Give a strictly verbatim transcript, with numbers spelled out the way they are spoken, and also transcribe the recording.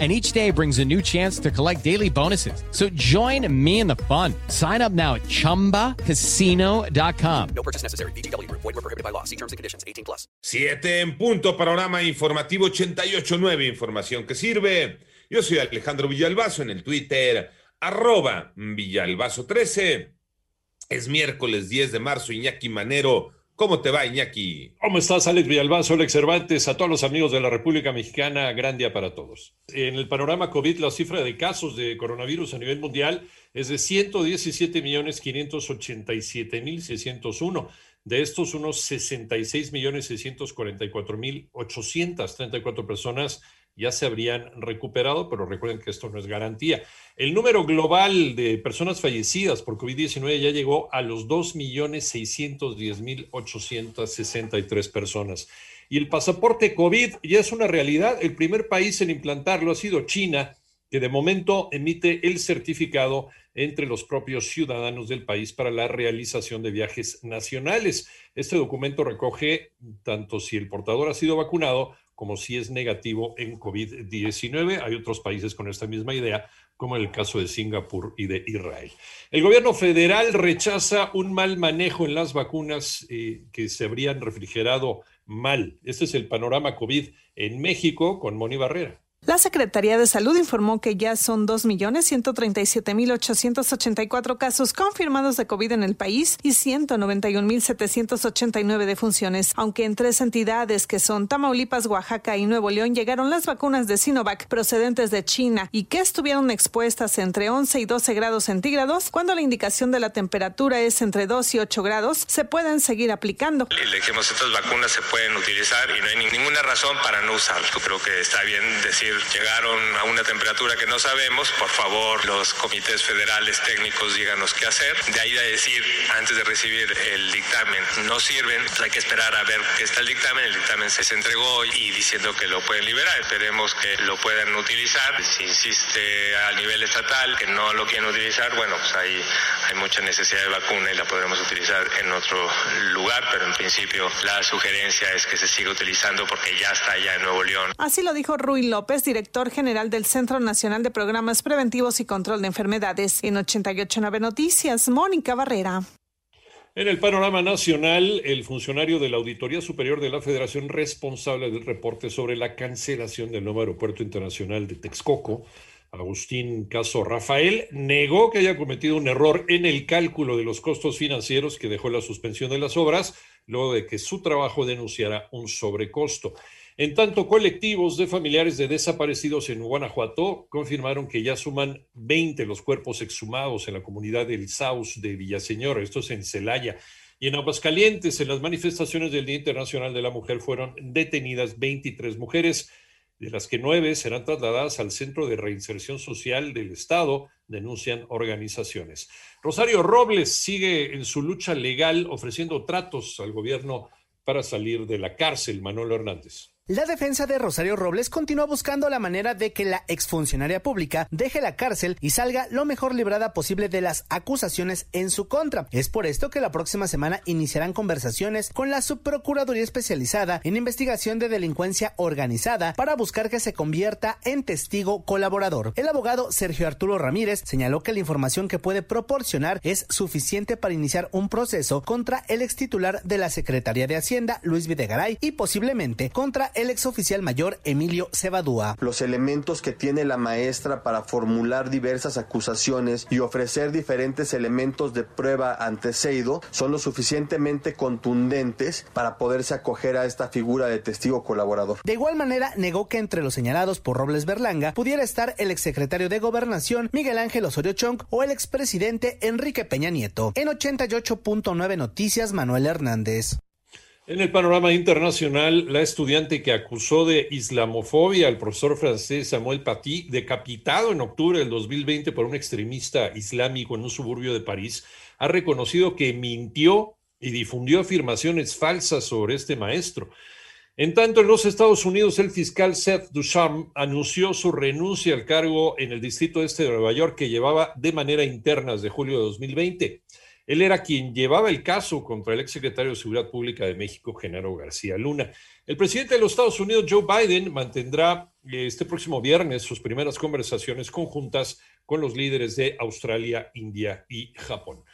And each day brings a new chance to collect daily bonuses. So join me in the fun. Sign up now at chumba casino dot com. No purchase necessary. V G W. Void where prohibited by law. See terms and conditions. eighteen plus. Siete en punto. Panorama informativo ochenta y ocho punto nueve. Información que sirve. Yo soy Alejandro Villalvazo en el Twitter, arroba Villalvazo trece. Es miércoles diez de marzo. Iñaki Manero. ¿Cómo te va, Iñaki? ¿Cómo estás, Alex Villalvazo, Alex Cervantes? A todos los amigos de la República Mexicana, gran día para todos. En el panorama COVID, la cifra de casos de coronavirus a nivel mundial es de ciento diecisiete millones quinientos ochenta y siete mil seiscientos uno. De estos, unos sesenta y seis millones seiscientos cuarenta y cuatro mil ochocientos treinta y cuatro personas ya se habrían recuperado, pero recuerden que esto no es garantía. El número global de personas fallecidas por COVID diecinueve ya llegó a los dos millones seiscientos diez mil ochocientos sesenta y tres personas. Y el pasaporte COVID ya es una realidad. El primer país en implantarlo ha sido China, que de momento emite el certificado entre los propios ciudadanos del país para la realización de viajes nacionales. Este documento recoge tanto si el portador ha sido vacunado como si es negativo en COVID diecinueve. Hay otros países con esta misma idea, como en el caso de Singapur y de Israel. El gobierno federal rechaza un mal manejo en las vacunas eh, que se habrían refrigerado mal. Este es el panorama COVID en México con Mónica Barrera. La Secretaría de Salud informó que ya son dos millones ciento treinta y siete mil ochocientos ochenta y cuatro casos confirmados de COVID en el país y ciento noventa y un mil setecientos ochenta y nueve defunciones, aunque en tres entidades que son Tamaulipas, Oaxaca y Nuevo León llegaron las vacunas de Sinovac procedentes de China y que estuvieron expuestas entre once y doce grados centígrados, cuando la indicación de la temperatura es entre dos y ocho grados, se pueden seguir aplicando. Le dijimos, estas vacunas se pueden utilizar y no hay ninguna razón para no usarlas. Creo que está bien decir llegaron a una temperatura que no sabemos, por favor, los comités federales técnicos díganos qué hacer. De ahí a decir, antes de recibir el dictamen, no sirven, hay que esperar a ver qué está el dictamen. El dictamen se entregó hoy y diciendo que lo pueden liberar. Esperemos que lo puedan utilizar. Si insiste a nivel estatal que no lo quieren utilizar, bueno, pues ahí hay mucha necesidad de vacuna y la podremos utilizar en otro lugar, pero en principio la sugerencia es que se siga utilizando porque ya está allá en Nuevo León. Así lo dijo Ruy López, director general del Centro Nacional de Programas Preventivos y Control de Enfermedades. En ochenta y ocho punto nueve Noticias, Mónica Barrera. En el panorama nacional, el funcionario de la Auditoría Superior de la Federación responsable del reporte sobre la cancelación del nuevo aeropuerto internacional de Texcoco, Agustín Caso Rafael, negó que haya cometido un error en el cálculo de los costos financieros que dejó la suspensión de las obras, luego de que su trabajo denunciara un sobrecosto. En tanto, colectivos de familiares de desaparecidos en Guanajuato confirmaron que ya suman veinte los cuerpos exhumados en la comunidad del Sauz de Villaseñor, esto es en Celaya. Y en Aguascalientes, en las manifestaciones del Día Internacional de la Mujer, fueron detenidas veintitrés mujeres, de las que nueve serán trasladadas al Centro de Reinserción Social del Estado, denuncian organizaciones. Rosario Robles sigue en su lucha legal ofreciendo tratos al gobierno para salir de la cárcel. Manolo Hernández. La defensa de Rosario Robles continúa buscando la manera de que la exfuncionaria pública deje la cárcel y salga lo mejor librada posible de las acusaciones en su contra. Es por esto que la próxima semana iniciarán conversaciones con la Subprocuraduría Especializada en Investigación de Delincuencia Organizada para buscar que se convierta en testigo colaborador. El abogado Sergio Arturo Ramírez señaló que la información que puede proporcionar es suficiente para iniciar un proceso contra el extitular de la Secretaría de Hacienda, Luis Videgaray, y posiblemente contra el exoficial mayor Emilio Zebadúa. Los elementos que tiene la maestra para formular diversas acusaciones y ofrecer diferentes elementos de prueba ante Seido son lo suficientemente contundentes para poderse acoger a esta figura de testigo colaborador. De igual manera, negó que entre los señalados por Robles Berlanga pudiera estar el exsecretario de Gobernación Miguel Ángel Osorio Chong o el expresidente Enrique Peña Nieto. En ochenta y ocho punto nueve Noticias, Manuel Hernández. En el panorama internacional, la estudiante que acusó de islamofobia al profesor francés Samuel Paty, decapitado en octubre del dos mil veinte por un extremista islámico en un suburbio de París, ha reconocido que mintió y difundió afirmaciones falsas sobre este maestro. En tanto, en los Estados Unidos, el fiscal Seth Duchamp anunció su renuncia al cargo en el Distrito Este de Nueva York que llevaba de manera interna desde julio de dos mil veinte. Él era quien llevaba el caso contra el exsecretario de Seguridad Pública de México, Genaro García Luna. El presidente de los Estados Unidos, Joe Biden, mantendrá este próximo viernes sus primeras conversaciones conjuntas con los líderes de Australia, India y Japón.